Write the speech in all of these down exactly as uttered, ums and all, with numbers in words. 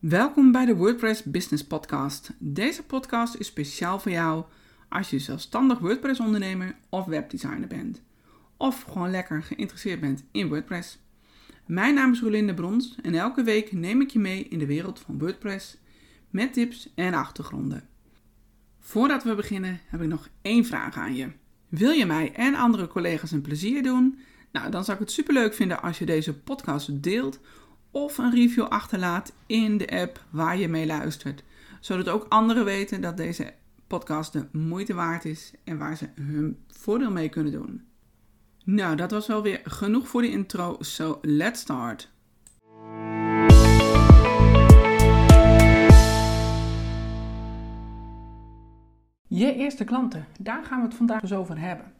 Welkom bij de WordPress Business Podcast. Deze podcast is speciaal voor jou als je zelfstandig WordPress ondernemer of webdesigner bent. Of gewoon lekker geïnteresseerd bent in WordPress. Mijn naam is Rolinde Brons en elke week neem ik je mee in de wereld van WordPress met tips en achtergronden. Voordat we beginnen heb ik nog één vraag aan je. Wil je mij en andere collega's een plezier doen? Nou, dan zou ik het superleuk vinden als je deze podcast deelt of een review achterlaat in de app waar je mee luistert. Zodat ook anderen weten dat deze podcast de moeite waard is en waar ze hun voordeel mee kunnen doen. Nou, dat was wel weer genoeg voor de intro, so let's start. Je eerste klanten, daar gaan we het vandaag dus over hebben.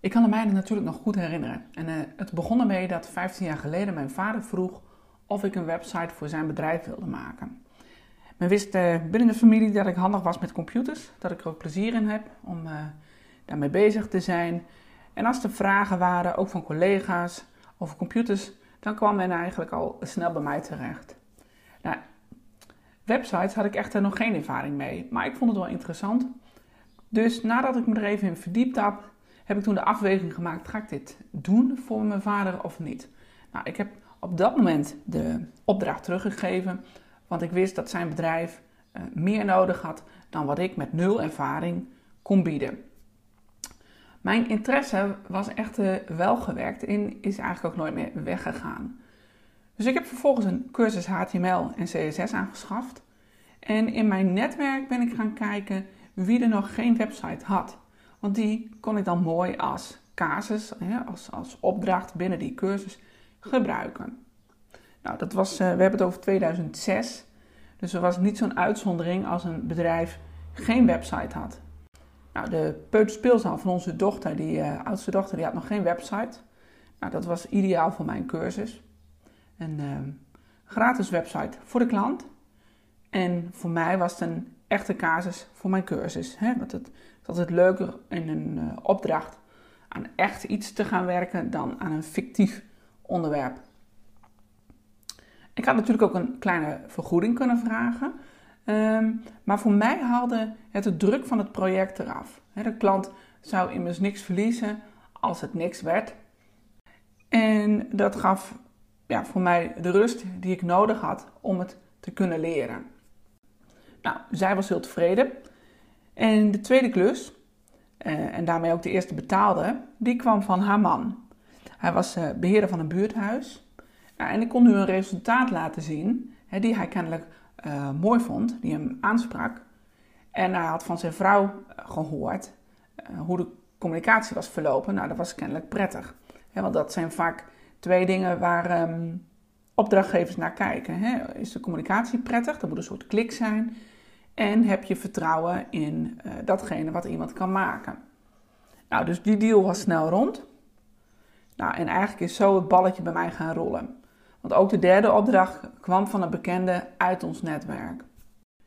Ik kan mij dat natuurlijk nog goed herinneren. En uh, het begon ermee dat vijftien jaar geleden mijn vader vroeg of ik een website voor zijn bedrijf wilde maken. Men wist uh, binnen de familie dat ik handig was met computers, dat ik er ook plezier in heb om uh, daarmee bezig te zijn. En als er vragen waren, ook van collega's over computers, dan kwam men eigenlijk al snel bij mij terecht. Nou, websites had ik echter nog geen ervaring mee, maar ik vond het wel interessant. Dus nadat ik me er even in verdiept heb, heb ik toen de afweging gemaakt, ga ik dit doen voor mijn vader of niet? Nou, ik heb op dat moment de opdracht teruggegeven, want ik wist dat zijn bedrijf uh, meer nodig had dan wat ik met nul ervaring kon bieden. Mijn interesse was echt uh, welgewerkt en is eigenlijk ook nooit meer weggegaan. Dus ik heb vervolgens een cursus H T M L en C S S aangeschaft. En in mijn netwerk ben ik gaan kijken wie er nog geen website had. Want die kon ik dan mooi als casus, als, als opdracht binnen die cursus gebruiken. Nou, dat was, we hebben het over tweeduizend zes. Dus er was niet zo'n uitzondering als een bedrijf geen website had. Nou, de peuterspeelzaal van onze dochter, die uh, oudste dochter, die had nog geen website. Nou, dat was ideaal voor mijn cursus. Een uh, gratis website voor de klant. En voor mij was het een echte casus voor mijn cursus. Hè? Dat het, dat het leuker in een uh, opdracht aan echt iets te gaan werken dan aan een fictief onderwerp. Ik had natuurlijk ook een kleine vergoeding kunnen vragen. Um, maar voor mij haalde het de druk van het project eraf. Hè? De klant zou immers niks verliezen als het niks werd. En dat gaf ja, voor mij de rust die ik nodig had om het te kunnen leren. Nou, zij was heel tevreden. En de tweede klus, uh, en daarmee ook de eerste betaalde, die kwam van haar man. Hij was uh, beheerder van een buurthuis. Nou, en ik kon nu een resultaat laten zien, hè, die hij kennelijk uh, mooi vond, die hem aansprak. En hij had van zijn vrouw uh, gehoord uh, hoe de communicatie was verlopen. Nou, dat was kennelijk prettig. Hè, want dat zijn vaak twee dingen waar um, opdrachtgevers naar kijken. Hè. Is de communicatie prettig? Dat moet een soort klik zijn. En heb je vertrouwen in uh, datgene wat iemand kan maken. Nou, dus die deal was snel rond. Nou, en eigenlijk is zo het balletje bij mij gaan rollen. Want ook de derde opdracht kwam van een bekende uit ons netwerk.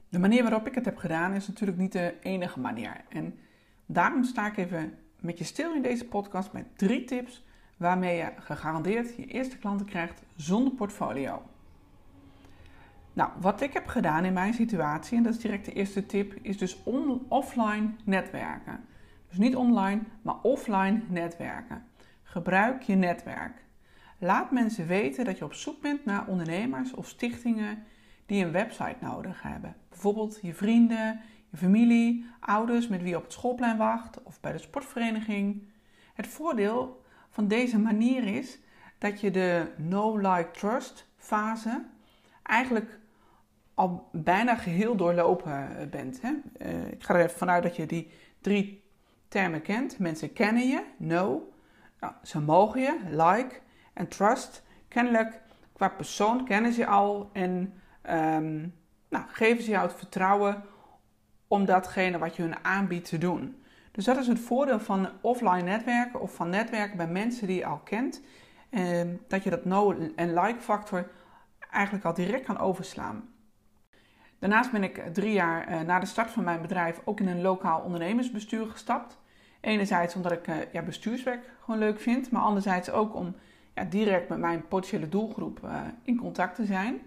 De manier waarop ik het heb gedaan is natuurlijk niet de enige manier. En daarom sta ik even met je stil in deze podcast met drie tips waarmee je gegarandeerd je eerste klanten krijgt zonder portfolio. Nou, wat ik heb gedaan in mijn situatie, en dat is direct de eerste tip, is dus on- offline netwerken. Dus niet online, maar offline netwerken. Gebruik je netwerk. Laat mensen weten dat je op zoek bent naar ondernemers of stichtingen die een website nodig hebben. Bijvoorbeeld je vrienden, je familie, ouders met wie je op het schoolplein wacht of bij de sportvereniging. Het voordeel van deze manier is dat je de no-like-trust fase eigenlijk al bijna geheel doorlopen bent. Hè? Uh, ik ga er even vanuit dat je die drie termen kent. Mensen kennen je, no. Nou, ze mogen je, like. En trust. Kennelijk, qua persoon kennen ze al. En um, nou, geven ze jou het vertrouwen om datgene wat je hun aanbiedt te doen. Dus dat is het voordeel van offline netwerken of van netwerken bij mensen die je al kent. Eh, dat je dat no- en like factor eigenlijk al direct kan overslaan. Daarnaast ben ik drie jaar eh, na de start van mijn bedrijf ook in een lokaal ondernemersbestuur gestapt. Enerzijds omdat ik eh, ja, bestuurswerk gewoon leuk vind. Maar anderzijds ook om ja, direct met mijn potentiële doelgroep eh, in contact te zijn.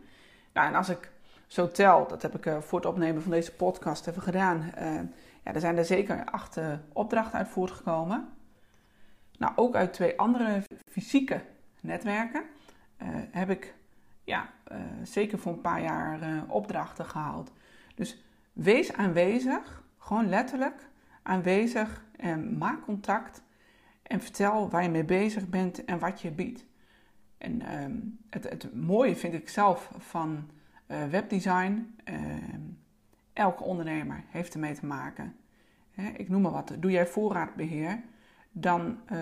Nou, en als ik zo tel, dat heb ik uh, voor het opnemen van deze podcast even gedaan. Uh, ja, er zijn er zeker acht uh, opdrachten uit voortgekomen. Nou, ook uit twee andere fysieke netwerken uh, heb ik ja, uh, zeker voor een paar jaar uh, opdrachten gehaald. Dus wees aanwezig, gewoon letterlijk aanwezig en maak contact en vertel waar je mee bezig bent en wat je biedt. En uh, het, het mooie vind ik zelf van uh, webdesign, uh, elke ondernemer heeft ermee te maken. Hè, ik noem maar wat, doe jij voorraadbeheer? Dan, uh,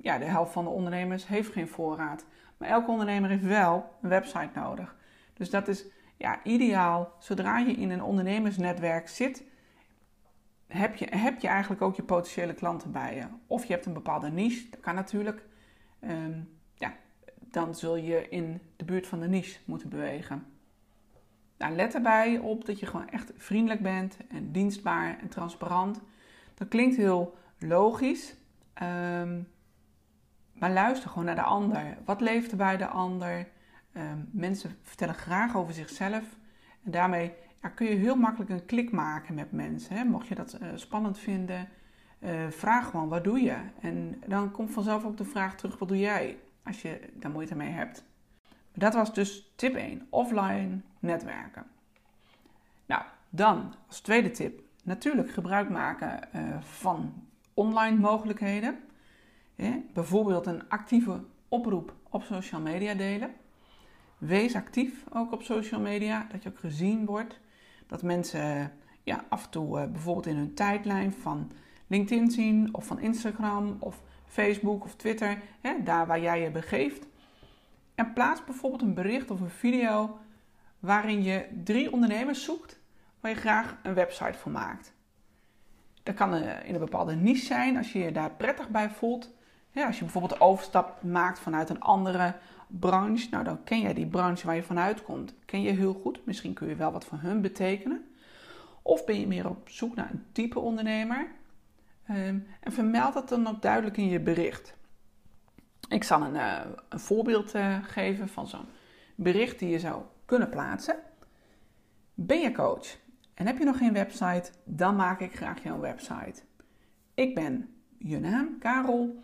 ja, de helft van de ondernemers heeft geen voorraad. Maar elke ondernemer heeft wel een website nodig. Dus dat is ja, ideaal. Zodra je in een ondernemersnetwerk zit, heb je, heb je eigenlijk ook je potentiële klanten bij je. Of je hebt een bepaalde niche, dat kan natuurlijk. Uh, ja, dan zul je in de buurt van de niche moeten bewegen. Nou, let erbij op dat je gewoon echt vriendelijk bent en dienstbaar en transparant. Dat klinkt heel logisch. Um, maar luister gewoon naar de ander. Wat leeft er bij de ander? Um, mensen vertellen graag over zichzelf. En daarmee ja, kun je heel makkelijk een klik maken met mensen. Hè? Mocht je dat uh, spannend vinden, uh, vraag gewoon, wat doe je? En dan komt vanzelf ook de vraag terug, wat doe jij? Als je daar moeite mee hebt. Maar dat was dus tip één, offline netwerken. Nou, dan als tweede tip, natuurlijk gebruik maken uh, van online mogelijkheden, ja, bijvoorbeeld een actieve oproep op social media delen. Wees actief ook op social media, dat je ook gezien wordt. Dat mensen ja, af en toe bijvoorbeeld in hun tijdlijn van LinkedIn zien, of van Instagram, of Facebook of Twitter, ja, daar waar jij je begeeft. En plaats bijvoorbeeld een bericht of een video waarin je drie ondernemers zoekt waar je graag een website voor maakt. Dat kan in een bepaalde niche zijn, als je je daar prettig bij voelt. Ja, als je bijvoorbeeld overstap maakt vanuit een andere branche, nou dan ken jij die branche waar je vanuit komt. Ken je heel goed, misschien kun je wel wat van hun betekenen. Of ben je meer op zoek naar een type ondernemer. Um, en vermeld dat dan ook duidelijk in je bericht. Ik zal een, uh, een voorbeeld uh, geven van zo'n bericht die je zou kunnen plaatsen. Ben je coach? En heb je nog geen website, dan maak ik graag jouw website. Ik ben je naam, Karel,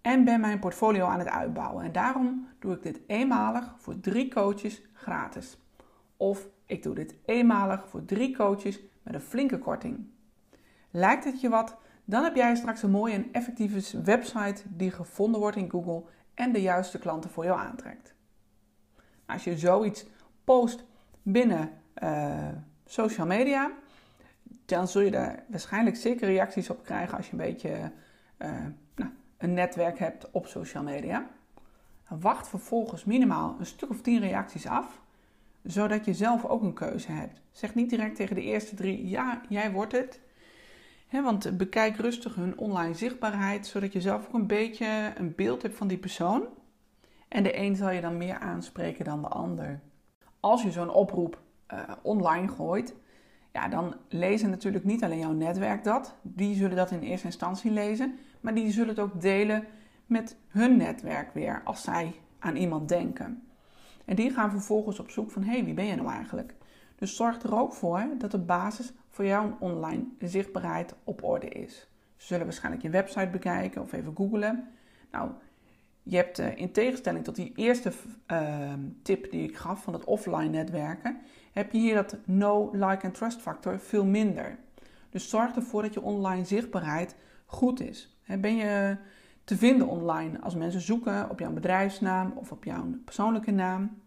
en ben mijn portfolio aan het uitbouwen. En daarom doe ik dit eenmalig voor drie coaches gratis. Of ik doe dit eenmalig voor drie coaches met een flinke korting. Lijkt het je wat? Dan heb jij straks een mooie en effectieve website die gevonden wordt in Google en de juiste klanten voor jou aantrekt. Als je zoiets post binnen Uh, social media, dan zul je daar waarschijnlijk zeker reacties op krijgen als je een beetje uh, nou, een netwerk hebt op social media. Wacht vervolgens minimaal een stuk of tien reacties af, zodat je zelf ook een keuze hebt. Zeg niet direct tegen de eerste drie, ja, jij wordt het. He, want bekijk rustig hun online zichtbaarheid, zodat je zelf ook een beetje een beeld hebt van die persoon. En de een zal je dan meer aanspreken dan de ander. Als je zo'n oproep Uh, online gooit, ja, dan lezen natuurlijk niet alleen jouw netwerk dat. Die zullen dat in eerste instantie lezen, maar die zullen het ook delen met hun netwerk weer, als zij aan iemand denken. En die gaan vervolgens op zoek van, hé, hey, wie ben je nou eigenlijk? Dus zorg er ook voor dat de basis voor jouw online zichtbaarheid op orde is. Ze zullen waarschijnlijk je website bekijken of even googlen. Nou, je hebt uh, in tegenstelling tot die eerste uh, tip die ik gaf van het offline netwerken, heb je hier dat no, like en trust factor veel minder. Dus zorg ervoor dat je online zichtbaarheid goed is. Ben je te vinden online als mensen zoeken op jouw bedrijfsnaam of op jouw persoonlijke naam?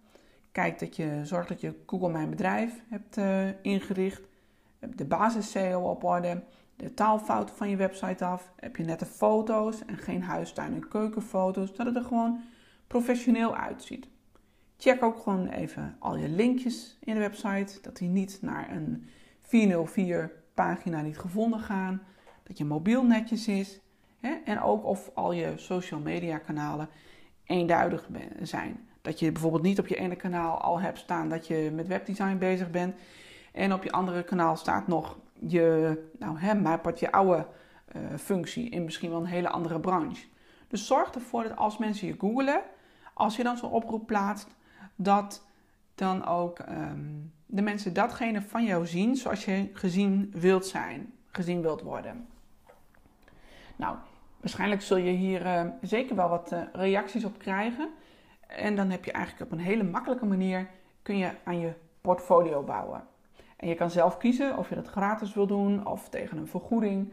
Kijk dat je zorg dat je Google Mijn Bedrijf hebt uh, ingericht. Heb de basis S E O op orde. De taalfouten van je website af. Heb je nette foto's en geen huistuin- en keukenfoto's. Dat het er gewoon professioneel uitziet. Check ook gewoon even al je linkjes in de website. Dat die niet naar een vier nul vier pagina niet gevonden gaan. Dat je mobiel netjes is. Hè? En ook of al je social media kanalen eenduidig zijn. Dat je bijvoorbeeld niet op je ene kanaal al hebt staan dat je met webdesign bezig bent. En op je andere kanaal staat nog je, nou hè, maar wat je oude uh, functie in misschien wel een hele andere branche. Dus zorg ervoor dat als mensen je googelen, als je dan zo'n oproep plaatst, dat dan ook um, de mensen datgene van jou zien zoals je gezien wilt zijn, gezien wilt worden. Nou, waarschijnlijk zul je hier uh, zeker wel wat uh, reacties op krijgen. En dan heb je eigenlijk op een hele makkelijke manier kun je aan je portfolio bouwen. En je kan zelf kiezen of je dat gratis wil doen of tegen een vergoeding.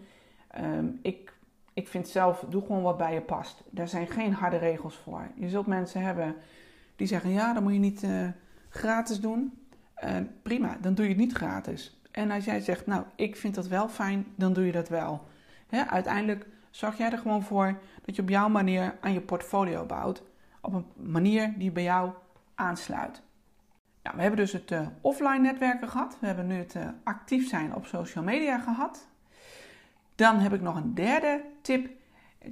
Um, ik, ik vind zelf, doe gewoon wat bij je past. Daar zijn geen harde regels voor. Je zult mensen hebben die zeggen, ja, dat moet je niet uh, gratis doen. Uh, prima, dan doe je het niet gratis. En als jij zegt, nou, ik vind dat wel fijn, dan doe je dat wel. He, uiteindelijk zorg jij er gewoon voor dat je op jouw manier aan je portfolio bouwt. Op een manier die bij jou aansluit. Nou, we hebben dus het uh, offline netwerken gehad. We hebben nu het uh, actief zijn op social media gehad. Dan heb ik nog een derde tip.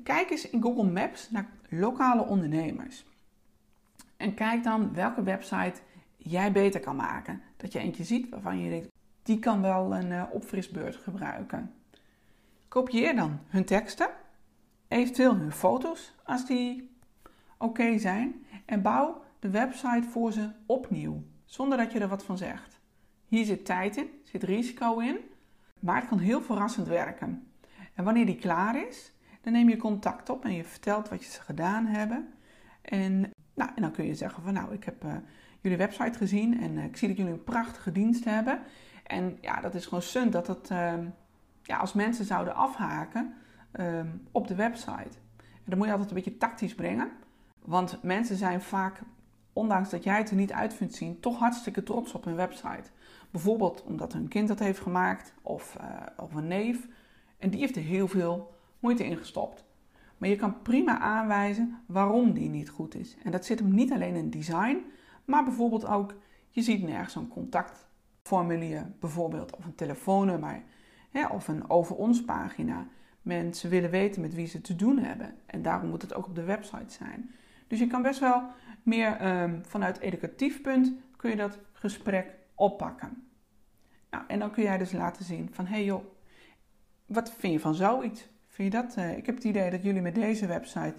Kijk eens in Google Maps naar lokale ondernemers. En kijk dan welke website jij beter kan maken. Dat je eentje ziet waarvan je denkt, die kan wel een uh, opfrisbeurt gebruiken. Kopieer dan hun teksten, eventueel hun foto's als die oké zijn en bouw de website voor ze opnieuw, zonder dat je er wat van zegt. Hier zit tijd in, zit risico in, maar het kan heel verrassend werken. En wanneer die klaar is, dan neem je contact op en je vertelt wat je ze gedaan hebben. En, nou, en dan kun je zeggen van nou, ik heb uh, jullie website gezien en uh, ik zie dat jullie een prachtige dienst hebben. En ja, dat is gewoon sunt dat het... Uh, Ja, als mensen zouden afhaken um, op de website. En dan moet je altijd een beetje tactisch brengen. Want mensen zijn vaak, ondanks dat jij het er niet uit vindt zien, toch hartstikke trots op hun website. Bijvoorbeeld omdat hun kind dat heeft gemaakt of, uh, of een neef. En die heeft er heel veel moeite in gestopt. Maar je kan prima aanwijzen waarom die niet goed is. En dat zit hem niet alleen in design, maar bijvoorbeeld ook, je ziet nergens een contactformulier bijvoorbeeld of een telefoonnummer. Ja, of een over ons pagina. Mensen willen weten met wie ze te doen hebben. En daarom moet het ook op de website zijn. Dus je kan best wel meer um, vanuit educatief punt kun je dat gesprek oppakken. Nou, en dan kun jij dus laten zien van, hé hey joh, wat vind je van zoiets? Vind je dat? Uh, ik heb het idee dat jullie met deze website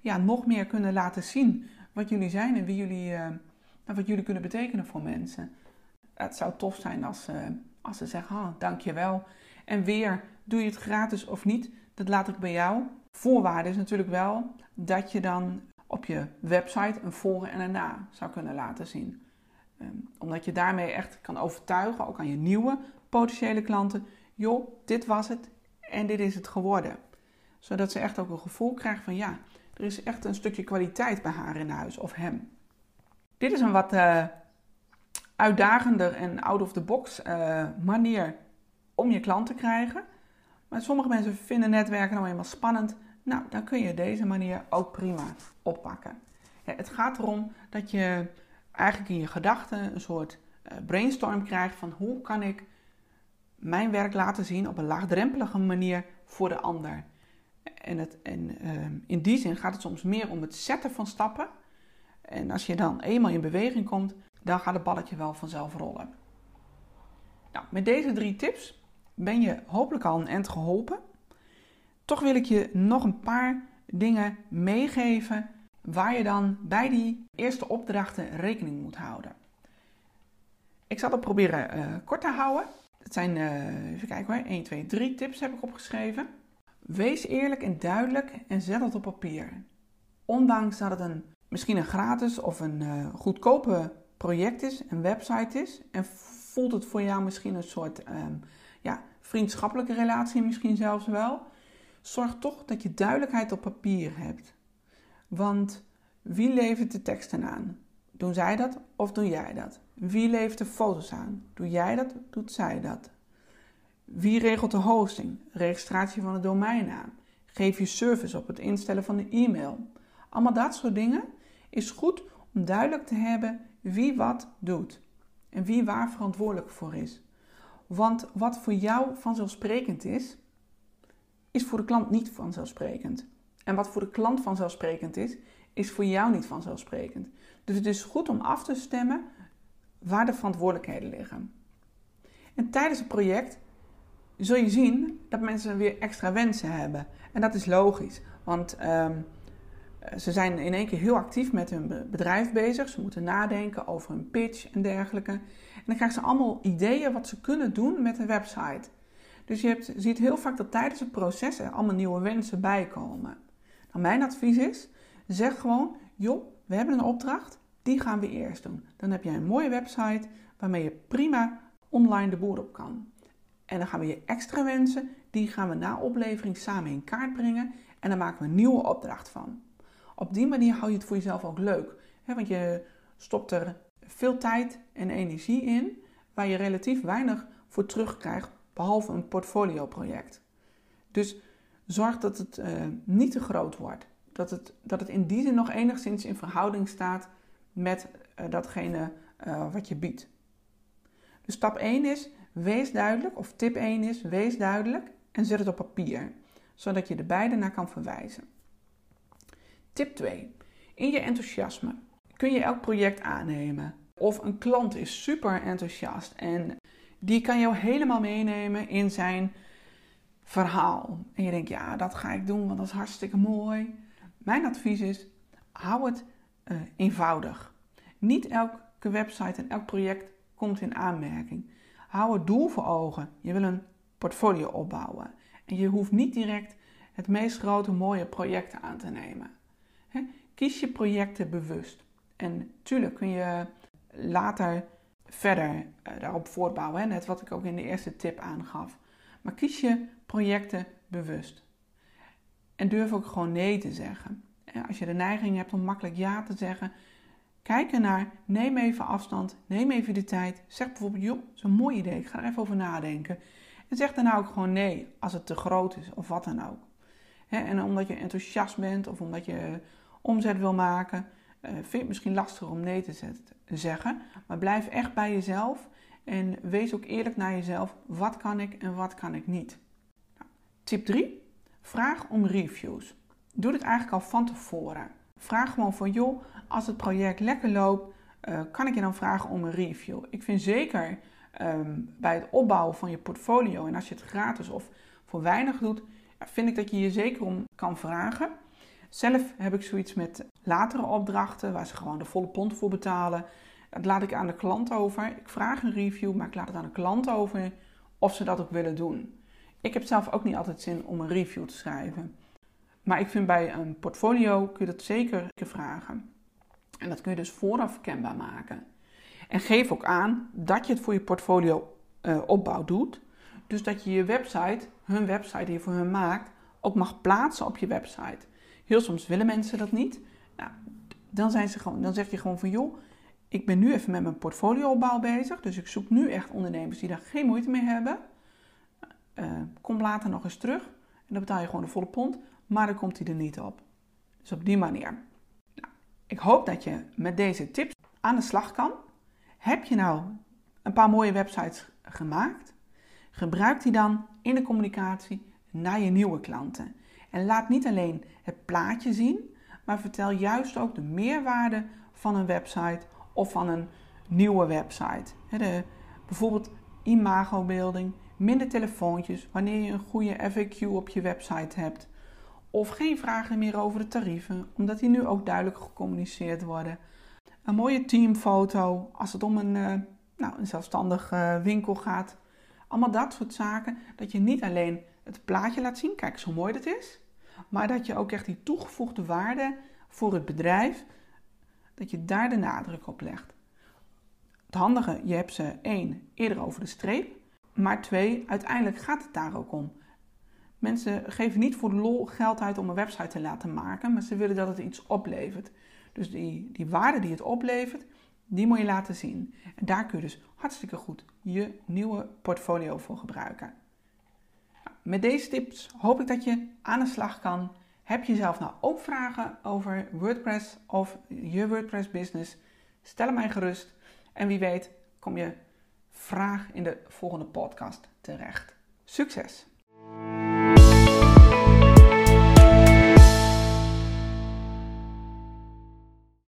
ja, nog meer kunnen laten zien wat jullie zijn en wie jullie, uh, wat jullie kunnen betekenen voor mensen. Het zou tof zijn als, uh, als ze zeggen, oh, dankjewel. En weer, doe je het gratis of niet, dat laat ik bij jou. Voorwaarde is natuurlijk wel dat je dan op je website een voor en een na zou kunnen laten zien. Um, omdat je daarmee echt kan overtuigen, ook aan je nieuwe potentiële klanten. Joh, dit was het en dit is het geworden. Zodat ze echt ook een gevoel krijgen van ja, er is echt een stukje kwaliteit bij haar in huis of hem. Dit is een wat uh, uitdagender en out-of-the-box uh, manier om je klant te krijgen. Maar sommige mensen vinden netwerken nou eenmaal spannend. Nou, dan kun je deze manier ook prima oppakken. Ja, het gaat erom dat je eigenlijk in je gedachten een soort brainstorm krijgt van hoe kan ik mijn werk laten zien op een laagdrempelige manier voor de ander. En, het, en uh, in die zin gaat het soms meer om het zetten van stappen. En als je dan eenmaal in beweging komt, dan gaat het balletje wel vanzelf rollen. Nou, met deze drie tips ben je hopelijk al een eind geholpen. Toch wil ik je nog een paar dingen meegeven waar je dan bij die eerste opdrachten rekening moet houden. Ik zal het proberen uh, kort te houden. Het zijn, uh, even kijken hoor, één, twee, drie tips heb ik opgeschreven. Wees eerlijk en duidelijk en zet het op papier. Ondanks dat het een, misschien een gratis of een uh, goedkope project is, een website is en voelt het voor jou misschien een soort um, ja, vriendschappelijke relatie misschien zelfs wel. Zorg toch dat je duidelijkheid op papier hebt. Want wie levert de teksten aan? Doen zij dat of doe jij dat? Wie levert de foto's aan? Doe jij dat, doet zij dat? Wie regelt de hosting? Registratie van de domeinnaam? Geef je service op het instellen van de e-mail? Allemaal dat soort dingen is goed om duidelijk te hebben wie wat doet. En wie waar verantwoordelijk voor is. Want wat voor jou vanzelfsprekend is, is voor de klant niet vanzelfsprekend. En wat voor de klant vanzelfsprekend is, is voor jou niet vanzelfsprekend. Dus het is goed om af te stemmen waar de verantwoordelijkheden liggen. En tijdens het project zul je zien dat mensen weer extra wensen hebben. En dat is logisch. Want um, Ze zijn in één keer heel actief met hun bedrijf bezig. Ze moeten nadenken over hun pitch en dergelijke. En dan krijgen ze allemaal ideeën wat ze kunnen doen met een website. Dus je hebt, ziet heel vaak dat tijdens het proces er allemaal nieuwe wensen bij komen. Nou, mijn advies is, zeg gewoon, joh, we hebben een opdracht, die gaan we eerst doen. Dan heb jij een mooie website waarmee je prima online de boer op kan. En dan gaan we je extra wensen, die gaan we na oplevering samen in kaart brengen. En dan maken we een nieuwe opdracht van. Op die manier hou je het voor jezelf ook leuk. Hè? Want je stopt er veel tijd en energie in, waar je relatief weinig voor terugkrijgt, behalve een portfolioproject. Dus zorg dat het uh, niet te groot wordt. Dat het, dat het in die zin nog enigszins in verhouding staat met uh, datgene uh, wat je biedt. Dus stap één is, wees duidelijk, of tip één is, wees duidelijk en zet het op papier. Zodat je er beide naar kan verwijzen. Tip twee. In je enthousiasme. Kun je elk project aannemen? Of een klant is super enthousiast en die kan jou helemaal meenemen in zijn verhaal. En je denkt, ja, dat ga ik doen, want dat is hartstikke mooi. Mijn advies is, hou het uh, eenvoudig. Niet elke website en elk project komt in aanmerking. Hou het doel voor ogen. Je wil een portfolio opbouwen. En je hoeft niet direct het meest grote, mooie project aan te nemen. He? Kies je projecten bewust. En tuurlijk kun je later verder daarop voortbouwen. He? Net wat ik ook in de eerste tip aangaf. Maar kies je projecten bewust. En durf ook gewoon nee te zeggen. He? Als je de neiging hebt om makkelijk ja te zeggen, kijk ernaar, neem even afstand, neem even de tijd. Zeg bijvoorbeeld, joh, dat is een mooi idee, ik ga er even over nadenken. En zeg daarna ook gewoon nee, als het te groot is of wat dan ook. He, en omdat je enthousiast bent of omdat je omzet wil maken, uh, vind je het misschien lastiger om nee te zet, zeggen. Maar blijf echt bij jezelf en wees ook eerlijk naar jezelf. Wat kan ik en wat kan ik niet? Nou, tip drie, vraag om reviews. Doe dit eigenlijk al van tevoren. Vraag gewoon van, joh, als het project lekker loopt, uh, kan ik je dan vragen om een review? Ik vind zeker um, bij het opbouwen van je portfolio, en als je het gratis of voor weinig doet, vind ik dat je je zeker om kan vragen. Zelf heb ik zoiets met latere opdrachten, waar ze gewoon de volle pond voor betalen. Dat laat ik aan de klant over. Ik vraag een review, maar ik laat het aan de klant over of ze dat ook willen doen. Ik heb zelf ook niet altijd zin om een review te schrijven. Maar ik vind bij een portfolio kun je dat zeker vragen. En dat kun je dus vooraf kenbaar maken. En geef ook aan dat je het voor je portfolio uh, opbouw doet. Dus dat je je website, hun website die je voor hun maakt, ook mag plaatsen op je website. Heel soms willen mensen dat niet. Nou, dan, zijn ze gewoon, dan zeg je gewoon van, joh, ik ben nu even met mijn portfolioopbouw bezig. Dus ik zoek nu echt ondernemers die daar geen moeite mee hebben. Uh, kom later nog eens terug. En dan betaal je gewoon de volle pond. Maar dan komt hij er niet op. Dus op die manier. Nou, ik hoop dat je met deze tips aan de slag kan. Heb je nou een paar mooie websites gemaakt? Gebruik die dan in de communicatie naar je nieuwe klanten. En laat niet alleen het plaatje zien, maar vertel juist ook de meerwaarde van een website of van een nieuwe website. He, de, bijvoorbeeld imagobeelding, minder telefoontjes, wanneer je een goede F A Q op je website hebt. Of geen vragen meer over de tarieven, omdat die nu ook duidelijk gecommuniceerd worden. Een mooie teamfoto, als het om een, uh, nou, een zelfstandig uh, winkel gaat. Allemaal dat soort zaken, dat je niet alleen het plaatje laat zien, kijk eens hoe mooi dat is. Maar dat je ook echt die toegevoegde waarde voor het bedrijf, dat je daar de nadruk op legt. Het handige, je hebt ze één, eerder over de streep. Maar twee, uiteindelijk gaat het daar ook om. Mensen geven niet voor de lol geld uit om een website te laten maken, maar ze willen dat het iets oplevert. Dus die, die waarde die het oplevert, die moet je laten zien. En daar kun je dus hartstikke goed je nieuwe portfolio voor gebruiken. Met deze tips hoop ik dat je aan de slag kan. Heb je zelf nou ook vragen over WordPress of je WordPress business? Stel hem mij gerust. En wie weet kom je vraag in de volgende podcast terecht. Succes!